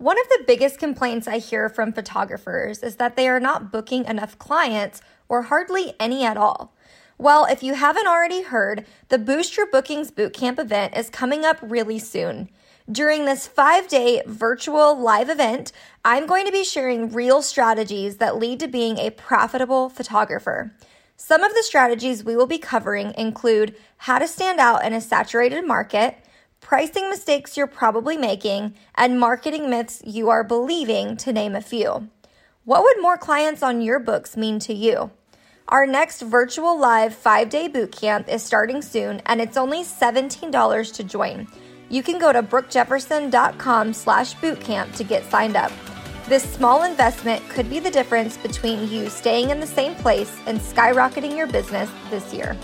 One of the biggest complaints I hear from photographers is that they are not booking enough clients or hardly any at all. Well, if you haven't already heard, the Boost Your Bookings Bootcamp event is coming up really soon. During this 5-day virtual live event, I'm going to be sharing real strategies that lead to being a profitable photographer. Some of the strategies we will be covering include how to stand out in a saturated market, pricing mistakes you're probably making, and marketing myths you are believing, to name a few. What would more clients on your books mean to you? Our next virtual live 5-day bootcamp is starting soon, and it's only $17 to join. You can go to brookjefferson.com/bootcamp to get signed up. This small investment could be the difference between you staying in the same place and skyrocketing your business this year.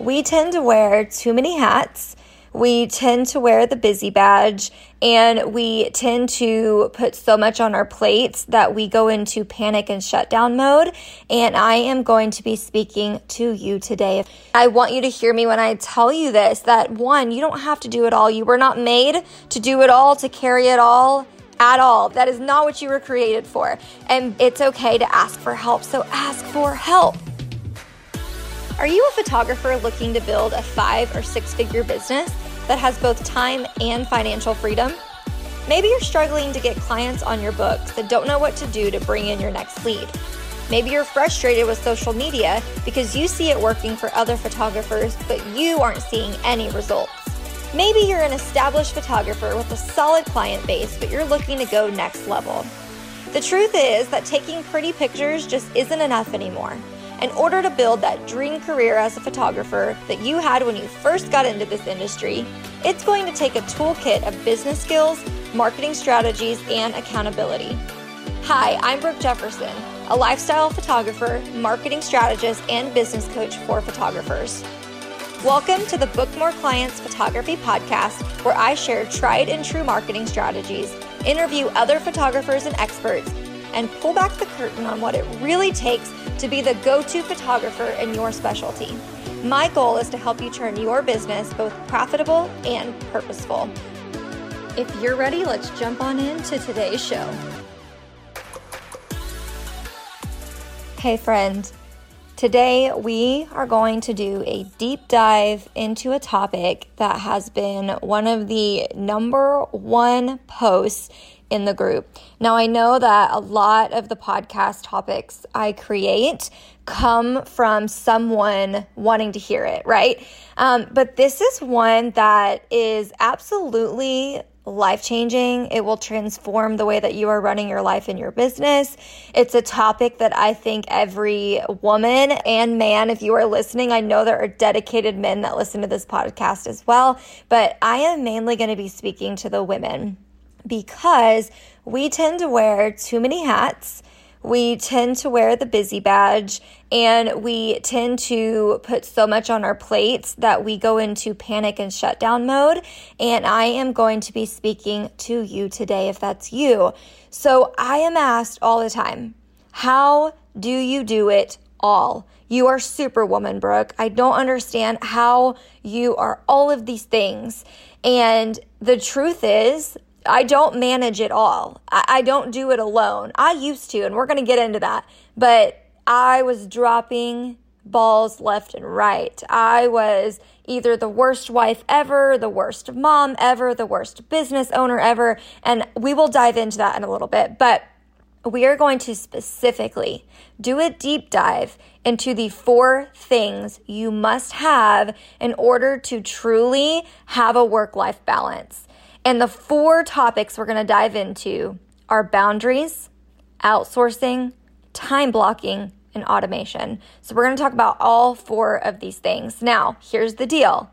We tend to wear too many hats. We tend to wear the busy badge, and we tend to put so much on our plates that we go into panic and shutdown mode, and I am going to be speaking to you today. I want you to hear me when I tell you this, that one, you don't have to do it all. You were not made to do it all, to carry it all at all. That is not what you were created for, and it's okay to ask for help, so ask for help. Are you a photographer looking to build a 5- or 6-figure business that has both time and financial freedom? Maybe you're struggling to get clients on your books that don't know what to do to bring in your next lead. Maybe you're frustrated with social media because you see it working for other photographers, but you aren't seeing any results. Maybe you're an established photographer with a solid client base, but you're looking to go next level. The truth is that taking pretty pictures just isn't enough anymore. In order to build that dream career as a photographer that you had when you first got into this industry, it's going to take a toolkit of business skills, marketing strategies, and accountability. Hi, I'm Brooke Jefferson, a lifestyle photographer, marketing strategist, and business coach for photographers. Welcome to the Book More Clients Photography Podcast, where I share tried and true marketing strategies, interview other photographers and experts, and pull back the curtain on what it really takes to be the go-to photographer in your specialty. My goal is to help you turn your business both profitable and purposeful. If you're ready, let's jump on into today's show. Hey friend, today we are going to do a deep dive into a topic that has been one of the #1 posts in the group. Now, I know that a lot of the podcast topics I create come from someone wanting to hear it, right? But this is one that is absolutely life-changing. It will transform the way that you are running your life and your business. It's a topic that I think every woman and man, if you are listening, I know there are dedicated men that listen to this podcast as well, but I am mainly going to be speaking to the women, because we tend to wear too many hats, we tend to wear the busy badge, and we tend to put so much on our plates that we go into panic and shutdown mode, and I am going to be speaking to you today if that's you. So I am asked all the time, how do you do it all? You are Superwoman, Brooke. I don't understand how you are all of these things. And the truth is, I don't manage it all. I don't do it alone. I used to, and we're going to get into that, but I was dropping balls left and right. I was either the worst wife ever, the worst mom ever, the worst business owner ever, and we will dive into that in a little bit, but we are going to specifically do a deep dive into the 4 things you must have in order to truly have a work-life balance. And the 4 topics we're going to dive into are boundaries, outsourcing, time blocking, and automation. So we're going to talk about all 4 of these things. Now, here's the deal.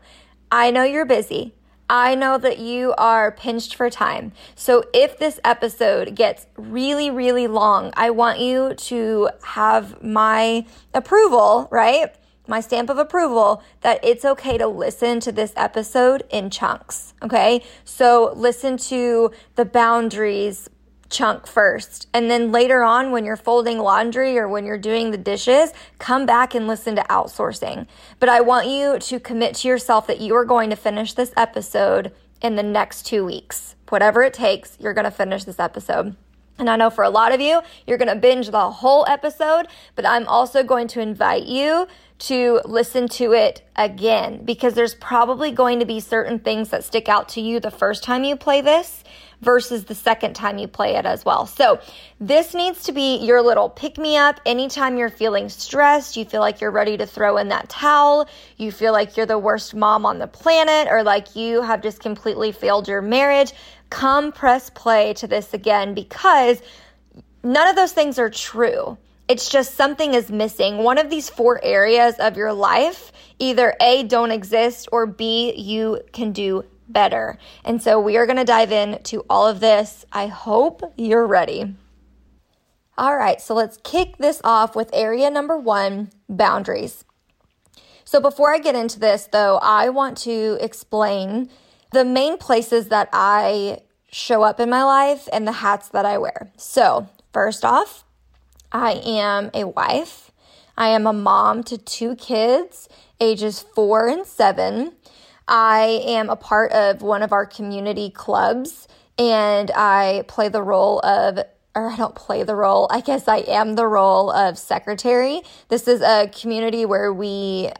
I know you're busy. I know that you are pinched for time. So if this episode gets really, really long, I want you to have my approval, right? My stamp of approval that it's okay to listen to this episode in chunks, okay? So listen to the boundaries chunk first, and then later on when you're folding laundry or when you're doing the dishes, come back and listen to outsourcing. But I want you to commit to yourself that you are going to finish this episode in the next 2 weeks. Whatever it takes, you're going to finish this episode. And I know for a lot of you, you're going to binge the whole episode, but I'm also going to invite you to listen to it again, because there's probably going to be certain things that stick out to you the first time you play this versus the second time you play it as well. So this needs to be your little pick-me-up. Anytime you're feeling stressed, you feel like you're ready to throw in that towel, you feel like you're the worst mom on the planet, or like you have just completely failed your marriage, come press play to this again, because none of those things are true. It's just something is missing. One of these four areas of your life, either A, don't exist, or B, you can do better. And so we are going to dive into all of this. I hope you're ready. All right, so let's kick this off with area number one, boundaries. So before I get into this, though, I want to explain the main places that I show up in my life and the hats that I wear. So first off, I am a wife. I am a mom to 2 kids, ages 4 and 7. I am a part of one of our community clubs, and I play the role of, or I don't play the role, I guess I am the role of secretary. This is a community where we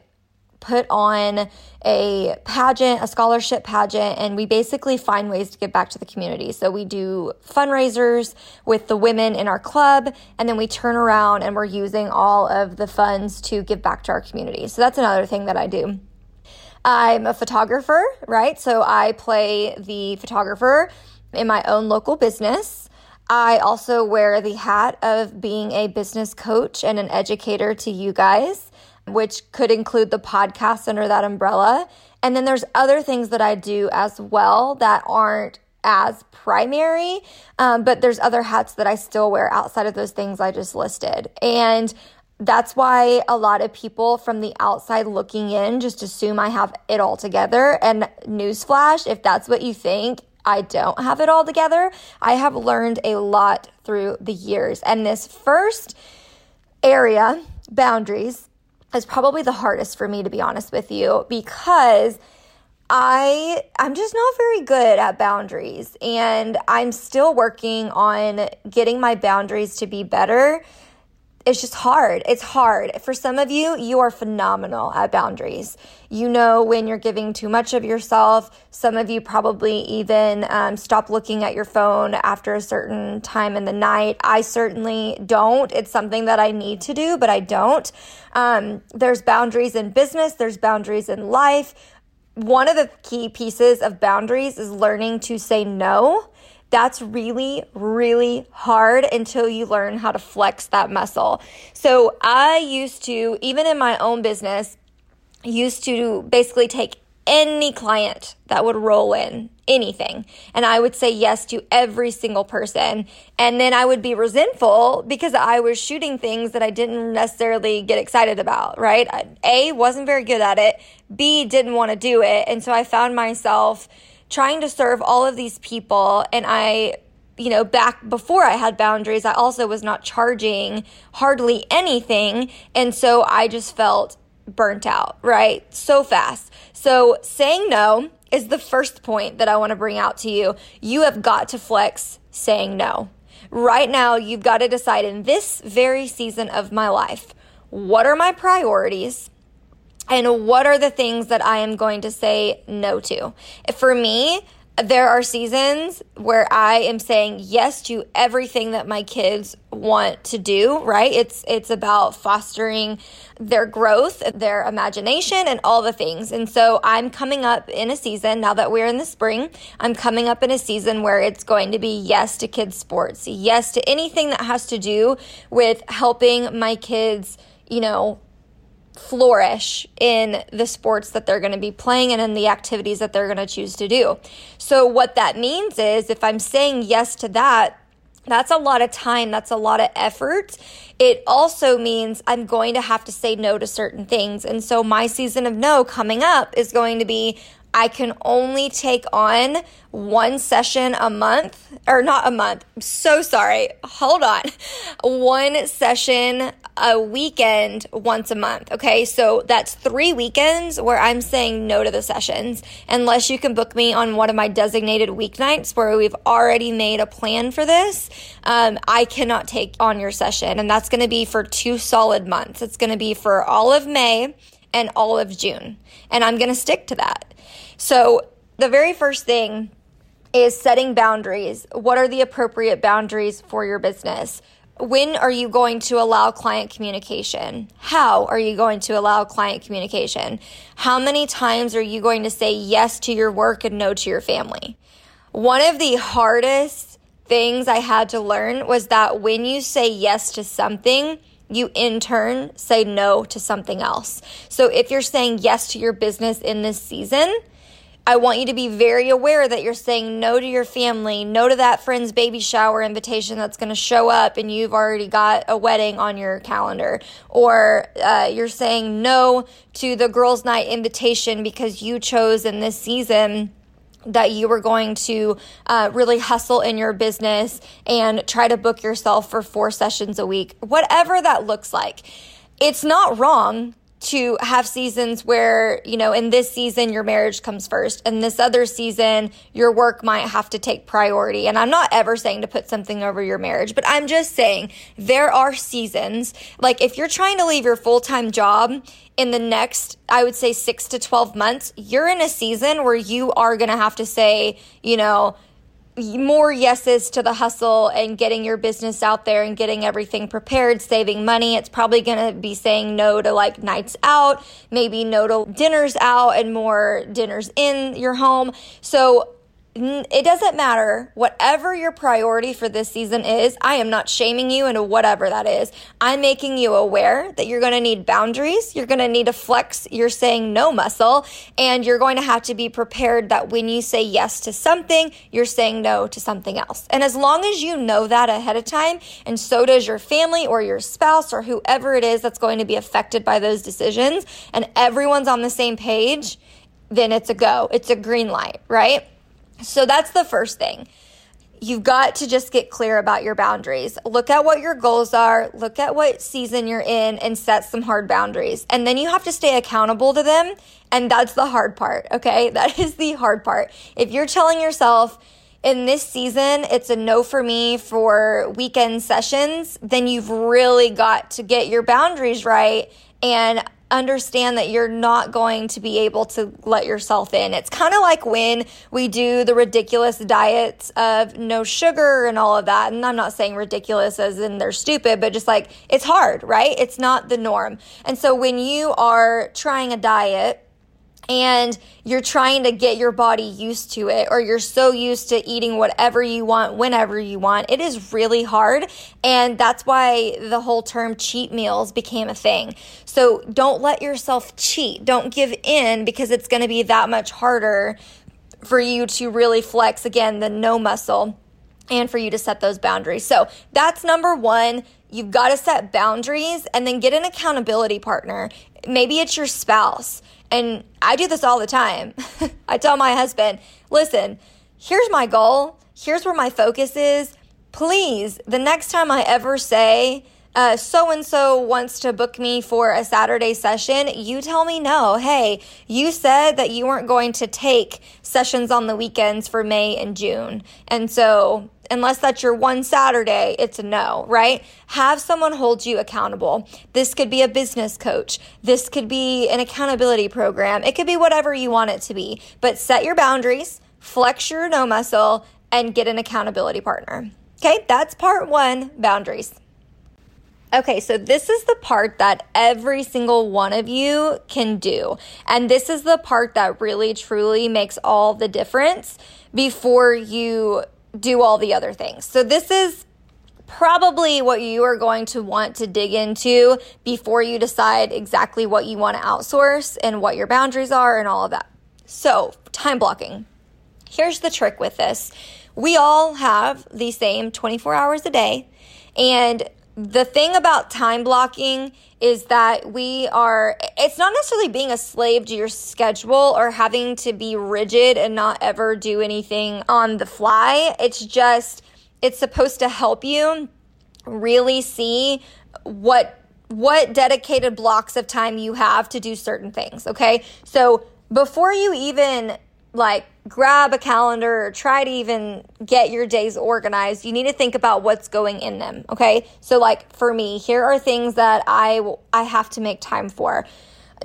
put on a pageant, a scholarship pageant, and we basically find ways to give back to the community. So we do fundraisers with the women in our club, and then we turn around and we're using all of the funds to give back to our community. So that's another thing that I do. I'm a photographer, right? So I play the photographer in my own local business. I also wear the hat of being a business coach and an educator to you guys, which could include the podcast under that umbrella. And then there's other things that I do as well that aren't as primary, but there's other hats that I still wear outside of those things I just listed. And that's why a lot of people from the outside looking in just assume I have it all together. And newsflash, if that's what you think, I don't have it all together. I have learned a lot through the years. And this first area, boundaries, is probably the hardest for me, to be honest with you, because I'm just not very good at boundaries, and I'm still working on getting my boundaries to be better. It's just hard. It's hard. For some of you, you are phenomenal at boundaries. You know when you're giving too much of yourself. Some of you probably even stop looking at your phone after a certain time in the night. I certainly don't. It's something that I need to do, but I don't. There's boundaries in business. There's boundaries in life. One of the key pieces of boundaries is learning to say no. That's really, really hard until you learn how to flex that muscle. So I used to, even in my own business, used to basically take any client that would roll in, anything, and I would say yes to every single person. And then I would be resentful because I was shooting things that I didn't necessarily get excited about, right? A, wasn't very good at it. B, didn't want to do it. And so I found myself trying to serve all of these people. And I, you know, back before I had boundaries, I also was not charging hardly anything. And so I just felt burnt out, right? So fast. So saying no is the first point that I want to bring out to you. You have got to flex saying no. Right now, you've got to decide in this very season of my life, what are my priorities? And what are the things that I am going to say no to? For me, there are seasons where I am saying yes to everything that my kids want to do, right? It's about fostering their growth, their imagination, and all the things. And so I'm coming up in a season, now that we're in the spring, I'm coming up in a season where it's going to be yes to kids' sports, yes to anything that has to do with helping my kids, you know, flourish in the sports that they're going to be playing and in the activities that they're going to choose to do. So what that means is if I'm saying yes to that, that's a lot of time. That's a lot of effort. It also means I'm going to have to say no to certain things. And so my season of no coming up is going to be I can only take on one session a weekend once a month, okay? So that's 3 weekends where I'm saying no to the sessions unless you can book me on one of my designated weeknights where we've already made a plan for this. I cannot take on your session, and that's going to be for 2 solid months. It's going to be for all of May and all of June, and I'm going to stick to that. So the very first thing is setting boundaries. What are the appropriate boundaries for your business? When are you going to allow client communication? How are you going to allow client communication? How many times are you going to say yes to your work and no to your family? One of the hardest things I had to learn was that when you say yes to something, you in turn say no to something else. So if you're saying yes to your business in this season, I want you to be very aware that you're saying no to your family, no to that friend's baby shower invitation that's going to show up and you've already got a wedding on your calendar. Or you're saying no to the girls' night invitation because you chose in this season that you were going to really hustle in your business and try to book yourself for 4 sessions a week. Whatever that looks like. It's not wrong to have seasons where, you know, in this season, your marriage comes first. In this other season, your work might have to take priority. And I'm not ever saying to put something over your marriage, but I'm just saying there are seasons. Like if you're trying to leave your full-time job in the next, I would say 6 to 12 months, you're in a season where you are going to have to say, you know, more yeses to the hustle and getting your business out there and getting everything prepared, saving money. It's probably going to be saying no to like nights out, maybe no to dinners out and more dinners in your home. So it doesn't matter whatever your priority for this season is. I am not shaming you into whatever that is. I'm making you aware that you're going to need boundaries. You're going to need to flex your saying no muscle, and you're going to have to be prepared that when you say yes to something, you're saying no to something else. And as long as you know that ahead of time, and so does your family or your spouse or whoever it is that's going to be affected by those decisions, and everyone's on the same page, then it's a go. It's a green light, right? So that's the first thing. You've got to just get clear about your boundaries. Look at what your goals are, look at what season you're in, and set some hard boundaries. And then you have to stay accountable to them, and that's the hard part, okay? That is the hard part. If you're telling yourself, in this season, it's a no for me for weekend sessions, then you've really got to get your boundaries right and understand that you're not going to be able to let yourself in. It's kind of like when we do the ridiculous diets of no sugar and all of that. And I'm not saying ridiculous as in they're stupid, but just like it's hard, right? It's not the norm. And so when you are trying a diet and you're trying to get your body used to it, or you're so used to eating whatever you want, whenever you want, it is really hard. And that's why the whole term cheat meals became a thing. So don't let yourself cheat. Don't give in, because it's going to be that much harder for you to really flex, again, the no muscle, and for you to set those boundaries. So that's number one. You've got to set boundaries, and then get an accountability partner. Maybe it's your spouse. And I do this all the time. I tell my husband, listen, here's my goal. Here's where my focus is. Please, the next time I ever say, so-and-so wants to book me for a Saturday session, you tell me no. Hey, you said that you weren't going to take sessions on the weekends for May and June. And so unless that's your one Saturday, it's a no, right? Have someone hold you accountable. This could be a business coach. This could be an accountability program. It could be whatever you want it to be. But set your boundaries, flex your no muscle, and get an accountability partner. Okay, that's part one, boundaries. Okay, so this is the part that every single one of you can do. And this is the part that really, truly makes all the difference before you do all the other things. So this is probably what you are going to want to dig into before you decide exactly what you want to outsource and what your boundaries are and all of that. So time blocking. Here's the trick with this. We all have the same 24 hours a day. And the thing about time blocking is that it's not necessarily being a slave to your schedule or having to be rigid and not ever do anything on the fly. It's supposed to help you really see what what dedicated blocks of time you have to do certain things, okay? So before you even like grab a calendar or try to even get your days organized, you need to think about what's going in them, okay? So like for me, here are things that I have to make time for.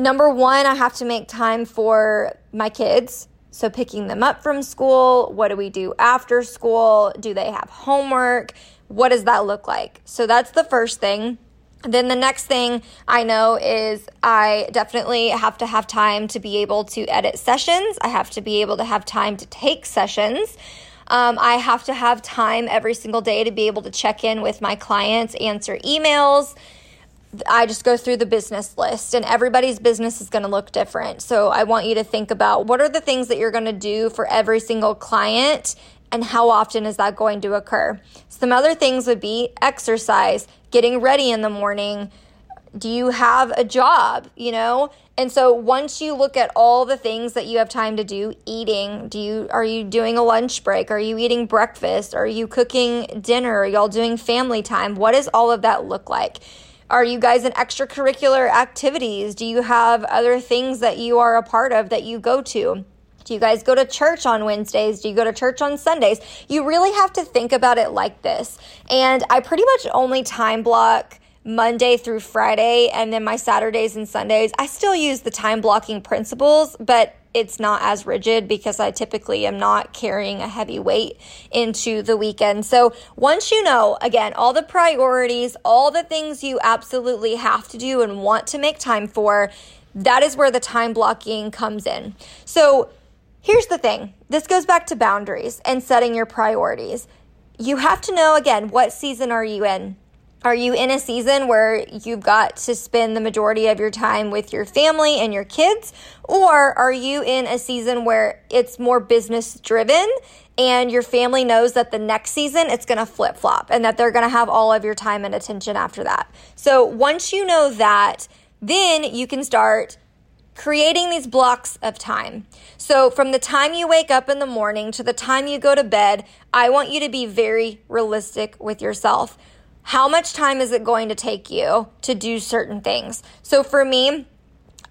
Number one, I have to make time for my kids. So picking them up from school, what do we do after school? Do they have homework? What does that look like? So that's the first thing. Then the next thing I know is I definitely have to have time to be able to edit sessions. I have to be able to have time to take sessions. I have to have time every single day to be able to check in with my clients, answer emails. I just go through the business list, and everybody's business is going to look different. So I want you to think about what are the things that you're going to do for every single client and how often is that going to occur? Some other things would be exercise, getting ready in the morning. Do you have a job, you know? And so once you look at all the things that you have time to do, eating, are you doing a lunch break? Are you eating breakfast? Are you cooking dinner? Are y'all doing family time? What does all of that look like? Are you guys in extracurricular activities? Do you have other things that you are a part of that you go to? Do you guys go to church on Wednesdays? Do you go to church on Sundays? You really have to think about it like this. And I pretty much only time block Monday through Friday, and then my Saturdays and Sundays. I still use the time blocking principles, but it's not as rigid because I typically am not carrying a heavy weight into the weekend. So once you know, again, all the priorities, all the things you absolutely have to do and want to make time for, that is where the time blocking comes in. So here's the thing. This goes back to boundaries and setting your priorities. You have to know, again, what season are you in? Are you in a season where you've got to spend the majority of your time with your family and your kids? Or are you in a season where it's more business driven and your family knows that the next season it's going to flip-flop and that they're going to have all of your time and attention after that? So once you know that, then you can start creating these blocks of time. So from the time you wake up in the morning to the time you go to bed, I want you to be very realistic with yourself. How much time is it going to take you to do certain things? So for me,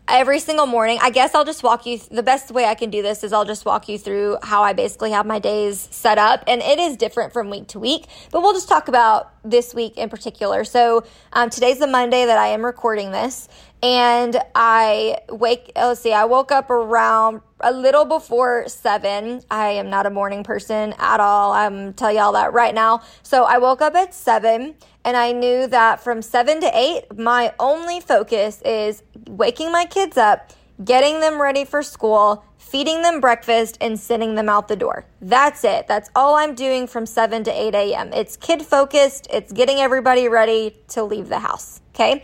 every single morning, I guess I'll just walk you, the best way I can do this is I'll just walk you through how I basically have my days set up. And it is different from week to week, but we'll just talk about this week in particular. So today's the Monday that I am recording this. And I woke up around a little before 7. I am not a morning person at all. I'm telling y'all that right now. So I woke up at 7, and I knew that from 7 to 8, my only focus is waking my kids up, getting them ready for school, feeding them breakfast, and sending them out the door. That's it. That's all I'm doing from 7 to 8 a.m. It's kid focused. It's getting everybody ready to leave the house, okay?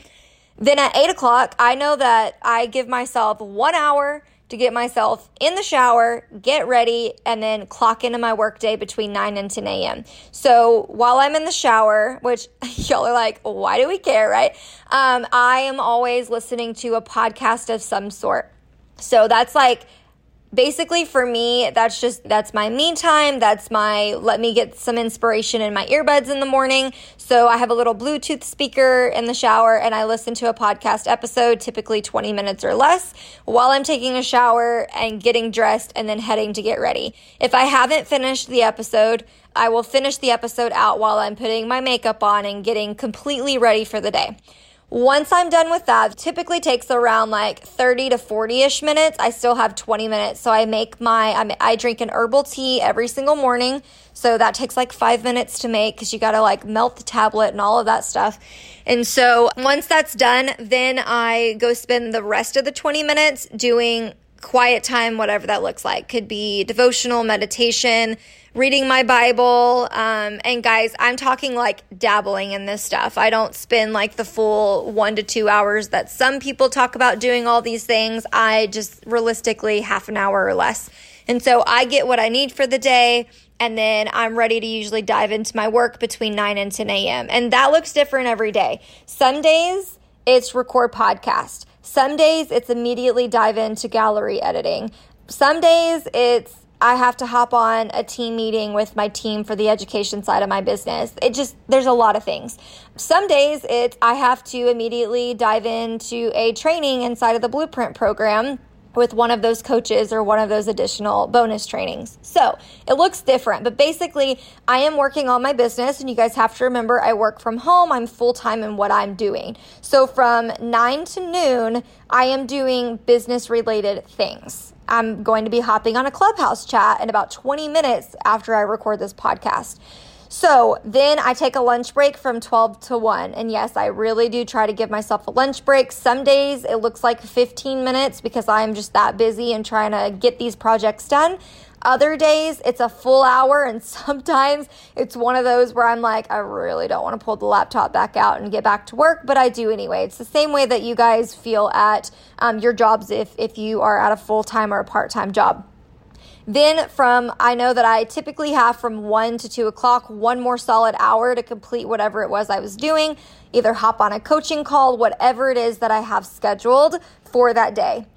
Then at 8 o'clock, I know that I give myself 1 hour to get myself in the shower, get ready, and then clock into my workday between 9 and 10 a.m. So while I'm in the shower, which y'all are like, why do we care, right? I am always listening to a podcast of some sort. So that's like, basically for me, that's my me time. That's my, let me get some inspiration in my earbuds in the morning. So I have a little Bluetooth speaker in the shower and I listen to a podcast episode, typically 20 minutes or less, while I'm taking a shower and getting dressed and then heading to get ready. If I haven't finished the episode, I will finish the episode out while I'm putting my makeup on and getting completely ready for the day. Once I'm done with that, typically takes around like 30 to 40-ish minutes. I still have 20 minutes. So I drink an herbal tea every single morning. So that takes like 5 minutes to make because you got to like melt the tablet and all of that stuff. And so once that's done, then I go spend the rest of the 20 minutes doing quiet time, whatever that looks like. Could be devotional, meditation, reading my Bible, and guys, I'm talking like dabbling in this stuff. I don't spend like the full 1 to 2 hours that some people talk about doing all these things. I just realistically half an hour or less. And so I get what I need for the day, and then I'm ready to usually dive into my work between 9 and 10 a.m. And that looks different every day. Some days it's record podcast. Some days it's immediately dive into gallery editing. Some days it's I have to hop on a team meeting with my team for the education side of my business. There's a lot of things. Some days I have to immediately dive into a training inside of the Blueprint program with one of those coaches or one of those additional bonus trainings. So it looks different, but basically I am working on my business, and you guys have to remember I work from home. I'm full-time in what I'm doing. So from 9 to noon, I am doing business-related things. I'm going to be hopping on a Clubhouse chat in about 20 minutes after I record this podcast. So then I take a lunch break from 12 to 1. And yes, I really do try to give myself a lunch break. Some days it looks like 15 minutes because I'm just that busy and trying to get these projects done. Other days it's a full hour, and sometimes it's one of those where I'm like, I really don't want to pull the laptop back out and get back to work, but I do anyway. It's the same way that you guys feel at your jobs if you are at a full-time or a part-time job. Then I know that I typically have from 1 to 2 o'clock, one more solid hour to complete whatever it was I was doing, either hop on a coaching call, whatever it is that I have scheduled for that day.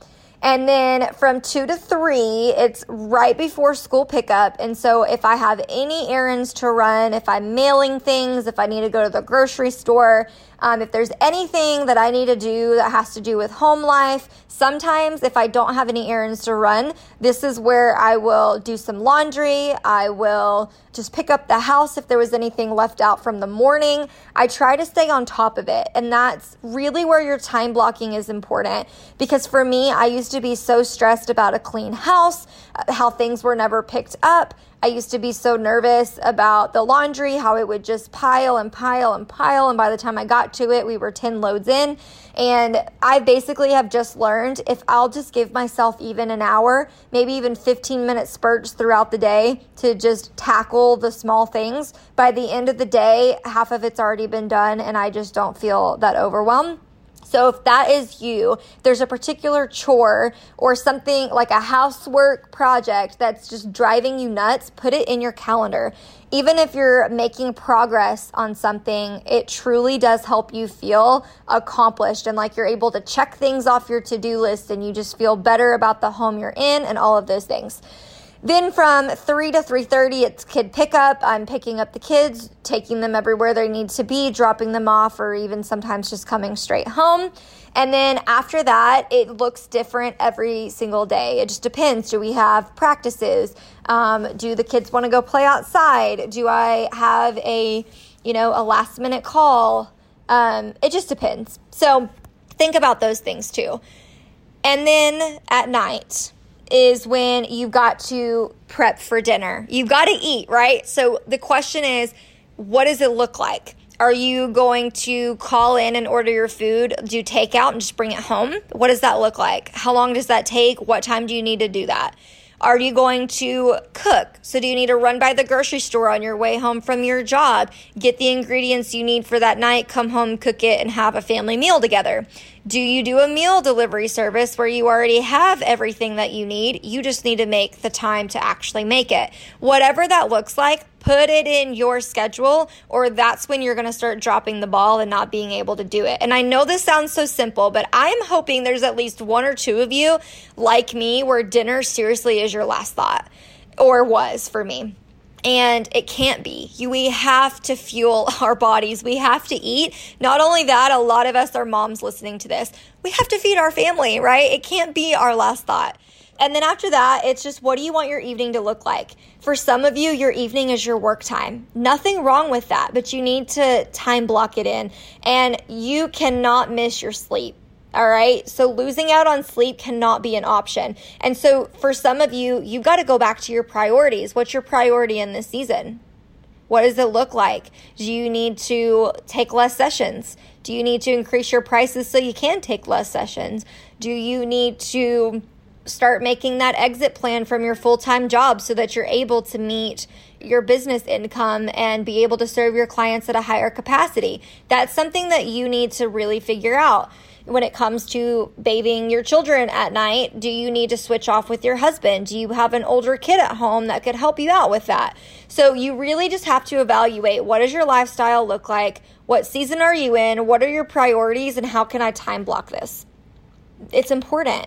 And then from 2 to 3, it's right before school pickup. And so if I have any errands to run, if I'm mailing things, if I need to go to the grocery store, if there's anything that I need to do that has to do with home life, sometimes if I don't have any errands to run, this is where I will do some laundry. I will just pick up the house if there was anything left out from the morning. I try to stay on top of it. And that's really where your time blocking is important, because for me, I used to be so stressed about a clean house, how things were never picked up. I used to be so nervous about the laundry, how it would just pile and pile and pile. And by the time I got to it, we were 10 loads in. And I basically have just learned, if I'll just give myself even an hour, maybe even 15-minute spurts throughout the day to just tackle the small things, by the end of the day, half of it's already been done and I just don't feel that overwhelmed. So if that is you, there's a particular chore or something like a housework project that's just driving you nuts, put it in your calendar. Even if you're making progress on something, it truly does help you feel accomplished and like you're able to check things off your to-do list and you just feel better about the home you're in and all of those things. Then from 3 to 3:30, it's kid pickup. I'm picking up the kids, taking them everywhere they need to be, dropping them off, or even sometimes just coming straight home. And then after that, it looks different every single day. It just depends. Do we have practices? Do the kids want to go play outside? Do I have a last minute call? It just depends. So think about those things too. And then at night is when you've got to prep for dinner. You've got to eat, right? So the question is, what does it look like? Are you going to call in and order your food, do takeout and just bring it home? What does that look like? How long does that take? What time do you need to do that? Are you going to cook? So do you need to run by the grocery store on your way home from your job, get the ingredients you need for that night, come home, cook it, and have a family meal together? Do you do a meal delivery service where you already have everything that you need? You just need to make the time to actually make it. Whatever that looks like, put it in your schedule, or that's when you're going to start dropping the ball and not being able to do it. And I know this sounds so simple, but I'm hoping there's at least one or two of you like me where dinner seriously is your last thought, or was for me. And it can't be. We have to fuel our bodies. We have to eat. Not only that, a lot of us are moms listening to this. We have to feed our family, right? It can't be our last thought. And then after that, it's just, what do you want your evening to look like? For some of you, your evening is your work time. Nothing wrong with that, but you need to time block it in. And you cannot miss your sleep. All right. So losing out on sleep cannot be an option. And so for some of you, you've got to go back to your priorities. What's your priority in this season? What does it look like? Do you need to take less sessions? Do you need to increase your prices so you can take less sessions? Do you need to start making that exit plan from your full-time job so that you're able to meet your business income and be able to serve your clients at a higher capacity? That's something that you need to really figure out. When it comes to bathing your children at night, do you need to switch off with your husband? Do you have an older kid at home that could help you out with that? So you really just have to evaluate, what does your lifestyle look like? What season are you in? What are your priorities? And how can I time block this? It's important.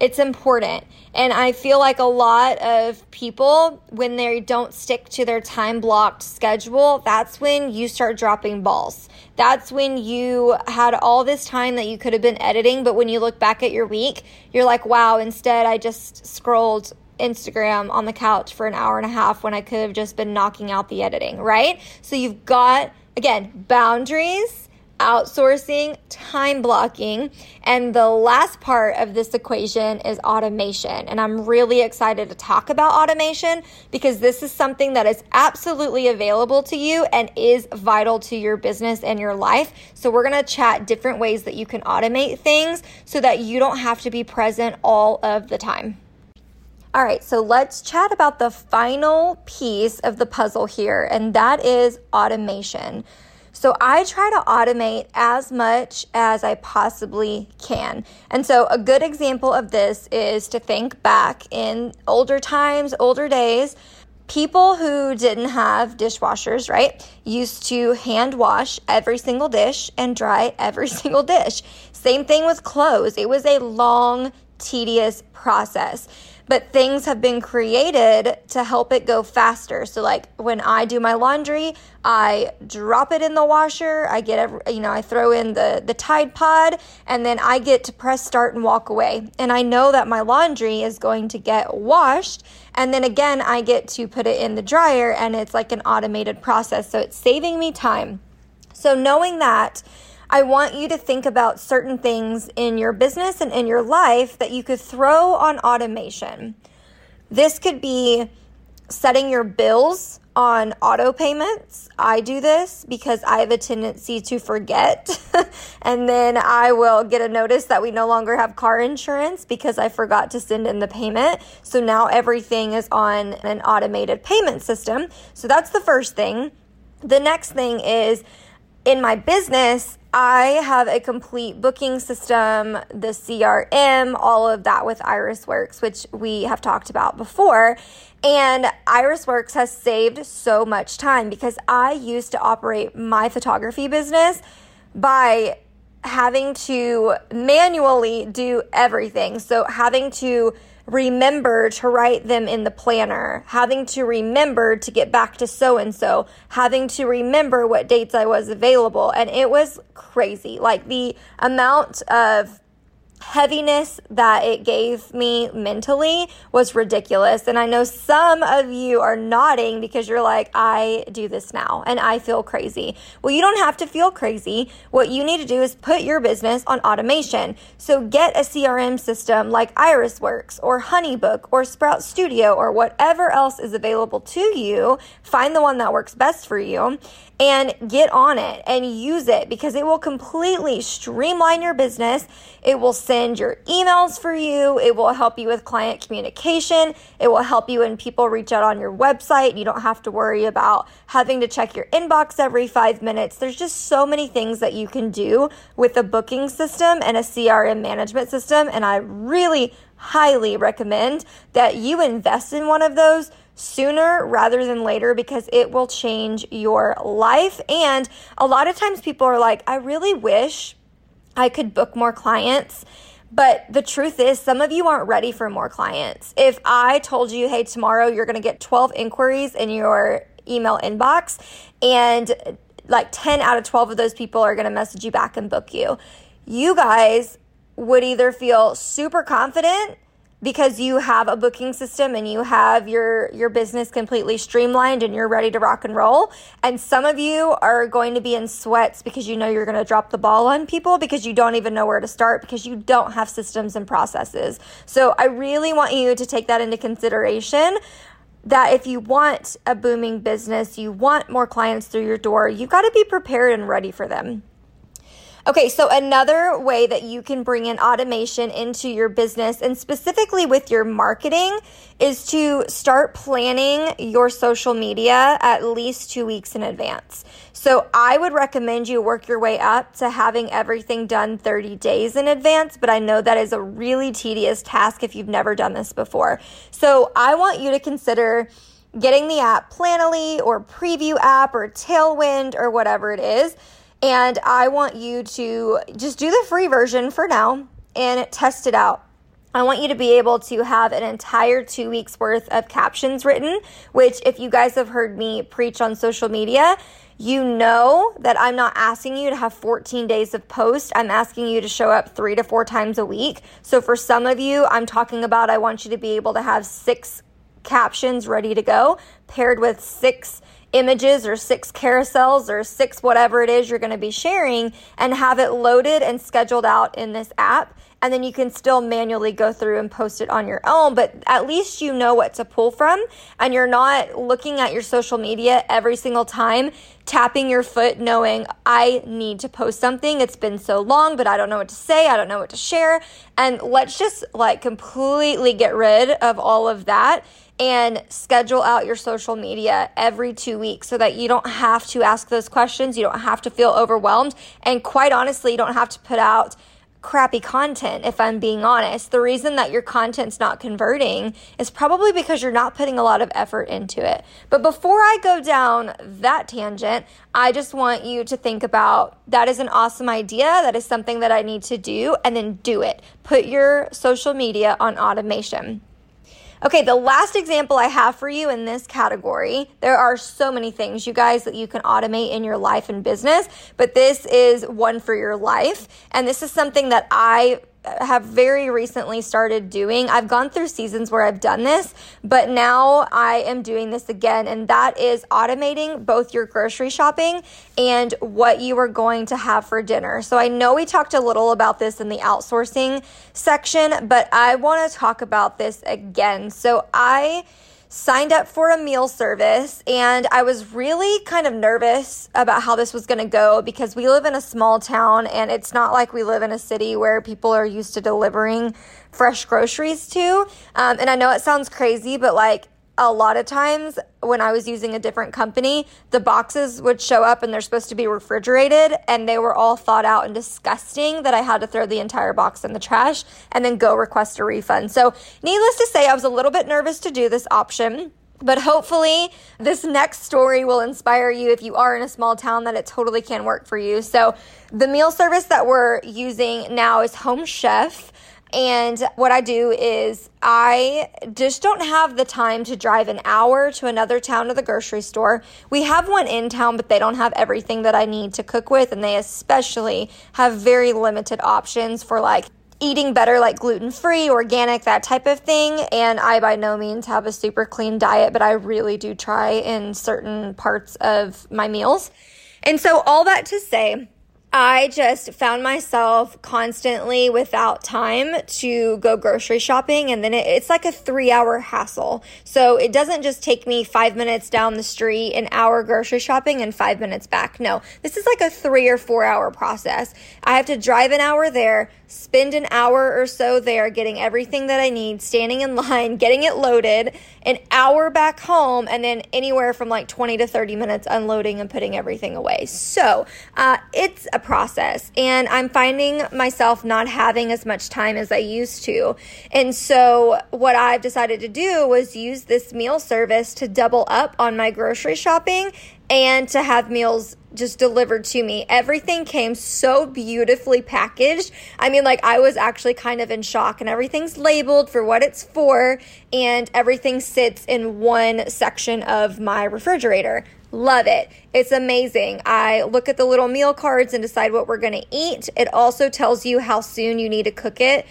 It's important. And I feel like a lot of people, when they don't stick to their time-blocked schedule, that's when you start dropping balls. That's when you had all this time that you could have been editing, but when you look back at your week, you're like, wow, instead I just scrolled Instagram on the couch for an hour and a half when I could have just been knocking out the editing, right? So you've got, again, boundaries, outsourcing, time blocking, and the last part of this equation is automation. And I'm really excited to talk about automation because this is something that is absolutely available to you and is vital to your business and your life. So we're going to chat different ways that you can automate things so that you don't have to be present all of the time. All right, so let's chat about the final piece of the puzzle here, and that is automation. So I try to automate as much as I possibly can. And so a good example of this is to think back in older times, older days. People who didn't have dishwashers, right, used to hand wash every single dish and dry every single dish. Same thing with clothes. It was a long, tedious process. But things have been created to help it go faster. So like when I do my laundry, I drop it in the washer, I throw in the Tide Pod, and then I get to press start and walk away. And I know that my laundry is going to get washed. And then again, I get to put it in the dryer, and it's like an automated process. So it's saving me time. So knowing that, I want you to think about certain things in your business and in your life that you could throw on automation. This could be setting your bills on auto payments. I do this because I have a tendency to forget. And then I will get a notice that we no longer have car insurance because I forgot to send in the payment. So now everything is on an automated payment system. So that's the first thing. The next thing is, in my business, I have a complete booking system, the CRM, all of that with IrisWorks, which we have talked about before. And IrisWorks has saved so much time because I used to operate my photography business by having to manually do everything. So having to remember to write them in the planner, having to remember to get back to so-and-so, having to remember what dates I was available. And it was crazy. Like the amount of heaviness that it gave me mentally was ridiculous. And I know some of you are nodding because you're like, I do this now and I feel crazy. Well, you don't have to feel crazy. What you need to do is put your business on automation. So get a CRM system like IrisWorks or HoneyBook or Sprout Studio or whatever else is available to you. Find the one that works best for you and get on it and use it because it will completely streamline your business. It will send your emails for you. It will help you with client communication. It will help you when people reach out on your website. You don't have to worry about having to check your inbox every 5 minutes. There's just so many things that you can do with a booking system and a CRM management system. And I really highly recommend that you invest in one of those sooner rather than later because it will change your life. And a lot of times people are like, I really wish I could book more clients, but the truth is some of you aren't ready for more clients. If I told you, hey, tomorrow you're going to get 12 inquiries in your email inbox and like 10 out of 12 of those people are going to message you back and book you, you guys would either feel super confident because you have a booking system and you have your business completely streamlined and you're ready to rock and roll. And some of you are going to be in sweats because you know you're going to drop the ball on people because you don't even know where to start because you don't have systems and processes. So I really want you to take that into consideration, that if you want a booming business, you want more clients through your door, you've got to be prepared and ready for them. Okay, so another way that you can bring in automation into your business and specifically with your marketing is to start planning your social media at least 2 weeks in advance. So I would recommend you work your way up to having everything done 30 days in advance, but I know that is a really tedious task if you've never done this before. So I want you to consider getting the app Planoly or Preview app or Tailwind or whatever it is. And I want you to just do the free version for now and test it out. I want you to be able to have an entire 2 weeks worth of captions written, which if you guys have heard me preach on social media, you know that I'm not asking you to have 14 days of post. I'm asking you to show up 3 to 4 times a week. So for some of you, I'm talking about I want you to be able to have 6 captions ready to go, paired with 6 images or 6 carousels or 6 whatever it is you're going to be sharing, and have it loaded and scheduled out in this app. And then you can still manually go through and post it on your own, but at least you know what to pull from, and you're not looking at your social media every single time, tapping your foot knowing I need to post something. It's been so long, but I don't know what to say. I don't know what to share. And let's just completely get rid of all of that and schedule out your social media every 2 weeks so that you don't have to ask those questions. You don't have to feel overwhelmed. And quite honestly, you don't have to put out crappy content, if I'm being honest. The reason that your content's not converting is probably because you're not putting a lot of effort into it. But before I go down that tangent, I just want you to think about that is an awesome idea. That is something that I need to do, and then do it. Put your social media on automation. Okay, the last example I have for you in this category, there are so many things, you guys, that you can automate in your life and business, but this is one for your life. And this is something that I have very recently started doing. I've gone through seasons where I've done this, but now I am doing this again, and that is automating both your grocery shopping and what you are going to have for dinner. So I know we talked a little about this in the outsourcing section, but I want to talk about this again. So I signed up for a meal service, and I was really kind of nervous about how this was going to go because we live in a small town, and it's not like we live in a city where people are used to delivering fresh groceries to. And I know it sounds crazy, but a lot of times when I was using a different company, the boxes would show up and they're supposed to be refrigerated, and they were all thawed out and disgusting that I had to throw the entire box in the trash and then go request a refund. So needless to say, I was a little bit nervous to do this option. But hopefully this next story will inspire you, if you are in a small town, that it totally can work for you. So the meal service that we're using now is Home Chef. And what I do is I just don't have the time to drive an hour to another town to the grocery store. We have one in town, but they don't have everything that I need to cook with. And they especially have very limited options for eating better, gluten-free, organic, that type of thing. And I by no means have a super clean diet, but I really do try in certain parts of my meals. And so all that to say, I just found myself constantly without time to go grocery shopping, and then it's like a 3-hour hassle. So it doesn't just take me 5 minutes down the street, an hour grocery shopping, and 5 minutes back. No, this is like a 3 or 4 hour process. I have to drive an hour there, spend an hour or so there getting everything that I need, standing in line, getting it loaded, an hour back home, and then anywhere from 20 to 30 minutes unloading and putting everything away. So it's a process, and I'm finding myself not having as much time as I used to. And so what I've decided to do was use this meal service to double up on my grocery shopping and to have meals just delivered to me. Everything came so beautifully packaged. I mean, I was actually kind of in shock, and everything's labeled for what it's for, and everything sits in one section of my refrigerator. Love it. It's amazing. I look at the little meal cards and decide what we're going to eat. It also tells you how soon you need to cook it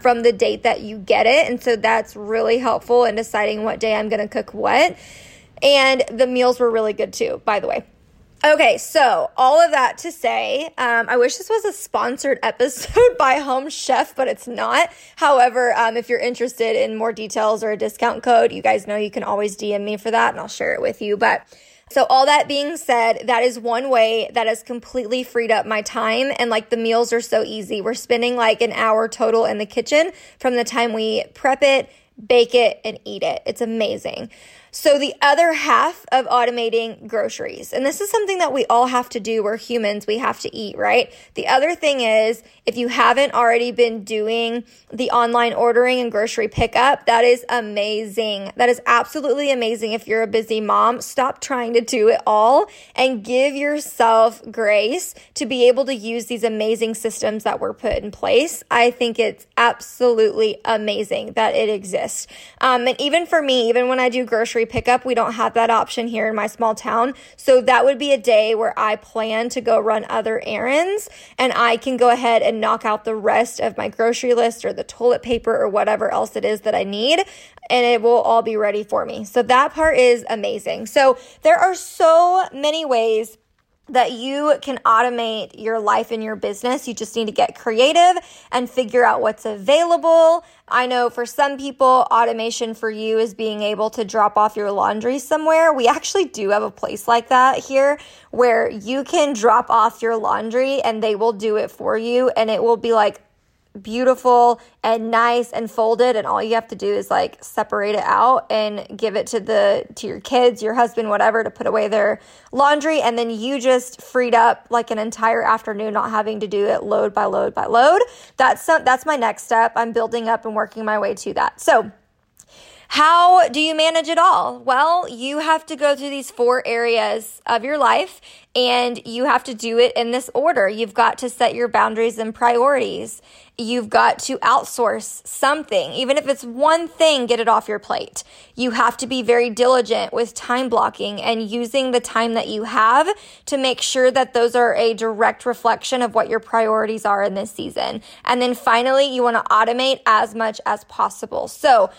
from the date that you get it. And so that's really helpful in deciding what day I'm going to cook what. And the meals were really good too, by the way. Okay, so all of that to say, I wish this was a sponsored episode by Home Chef, but it's not. However, if you're interested in more details or a discount code, you guys know you can always DM me for that, and I'll share it with you. But so all that being said, that is one way that has completely freed up my time. And the meals are so easy. We're spending an hour total in the kitchen from the time we prep it, bake it, and eat it. It's amazing. So the other half of automating groceries, and this is something that we all have to do. We're humans. We have to eat, right? The other thing is, if you haven't already been doing the online ordering and grocery pickup, that is amazing. That is absolutely amazing. If you're a busy mom, stop trying to do it all and give yourself grace to be able to use these amazing systems that were put in place. I think it's absolutely amazing that it exists. And even for me, even when I do grocery pickup, we don't have that option here in my small town. So that would be a day where I plan to go run other errands and I can go ahead and knock out the rest of my grocery list or the toilet paper or whatever else it is that I need, and it will all be ready for me. So that part is amazing. So there are so many ways that you can automate your life and your business. You just need to get creative and figure out what's available. I know for some people, automation for you is being able to drop off your laundry somewhere. We actually do have a place like that here where you can drop off your laundry and they will do it for you, and it will be like beautiful and nice and folded, and all you have to do is like separate it out and give it to your kids, your husband, whatever, to put away their laundry, and then you just freed up like an entire afternoon, not having to do it load by load by load. That's my next step. I'm building up and working my way to that. So how do you manage it all? Well, you have to go through these 4 areas of your life, and you have to do it in this order. You've got to set your boundaries and priorities. You've got to outsource something. Even if it's one thing, get it off your plate. You have to be very diligent with time blocking and using the time that you have to make sure that those are a direct reflection of what your priorities are in this season. And then finally, you want to automate as much as possible. So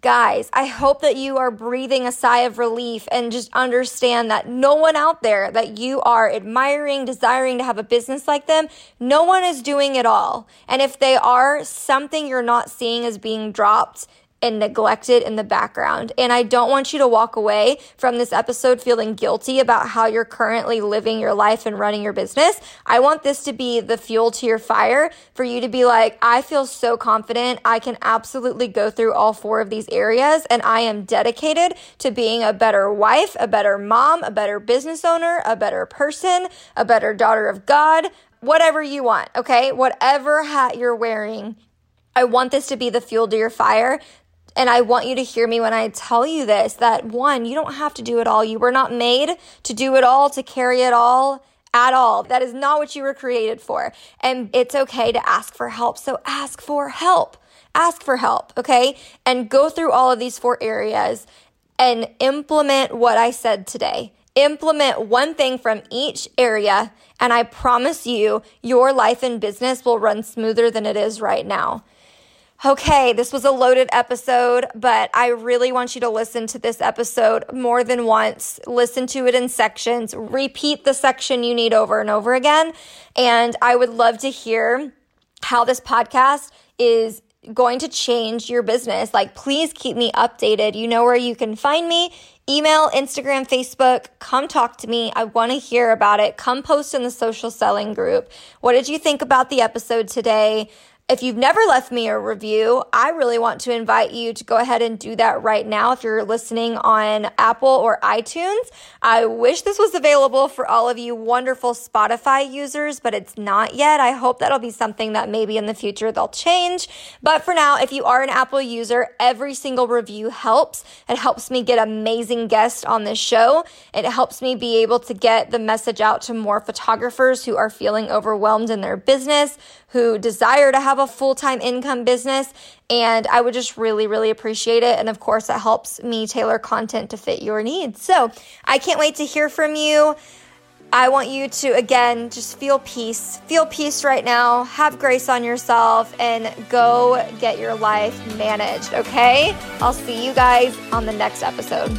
guys, I hope that you are breathing a sigh of relief and just understand that no one out there that you are admiring, desiring to have a business like them, no one is doing it all. And if they are, something you're not seeing is being dropped and neglected in the background. And I don't want you to walk away from this episode feeling guilty about how you're currently living your life and running your business. I want this to be the fuel to your fire for you to be like, I feel so confident. I can absolutely go through all 4 of these areas, and I am dedicated to being a better wife, a better mom, a better business owner, a better person, a better daughter of God, whatever you want, okay? Whatever hat you're wearing, I want this to be the fuel to your fire. And I want you to hear me when I tell you this, that 1, you don't have to do it all. You were not made to do it all, to carry it all at all. That is not what you were created for. And it's okay to ask for help. So ask for help. Ask for help, okay? And go through all of these 4 areas and implement what I said today. Implement one thing from each area, and I promise you, your life and business will run smoother than it is right now. Okay, this was a loaded episode, but I really want you to listen to this episode more than once. Listen to it in sections. Repeat the section you need over and over again. And I would love to hear how this podcast is going to change your business. Like, please keep me updated. You know where you can find me. Email, Instagram, Facebook, come talk to me. I want to hear about it. Come post in the social selling group. What did you think about the episode today? If you've never left me a review, I really want to invite you to go ahead and do that right now. If you're listening on Apple or iTunes, I wish this was available for all of you wonderful Spotify users, but it's not yet. I hope that'll be something that maybe in the future they'll change. But for now, if you are an Apple user, every single review helps. It helps me get amazing guests on this show. It helps me be able to get the message out to more photographers who are feeling overwhelmed in their business, who desire to have a full-time income business, and I would just really, really appreciate it. And of course, it helps me tailor content to fit your needs. So I can't wait to hear from you. I want you to, again, just feel peace right now, have grace on yourself, and go get your life managed, okay? I'll see you guys on the next episode.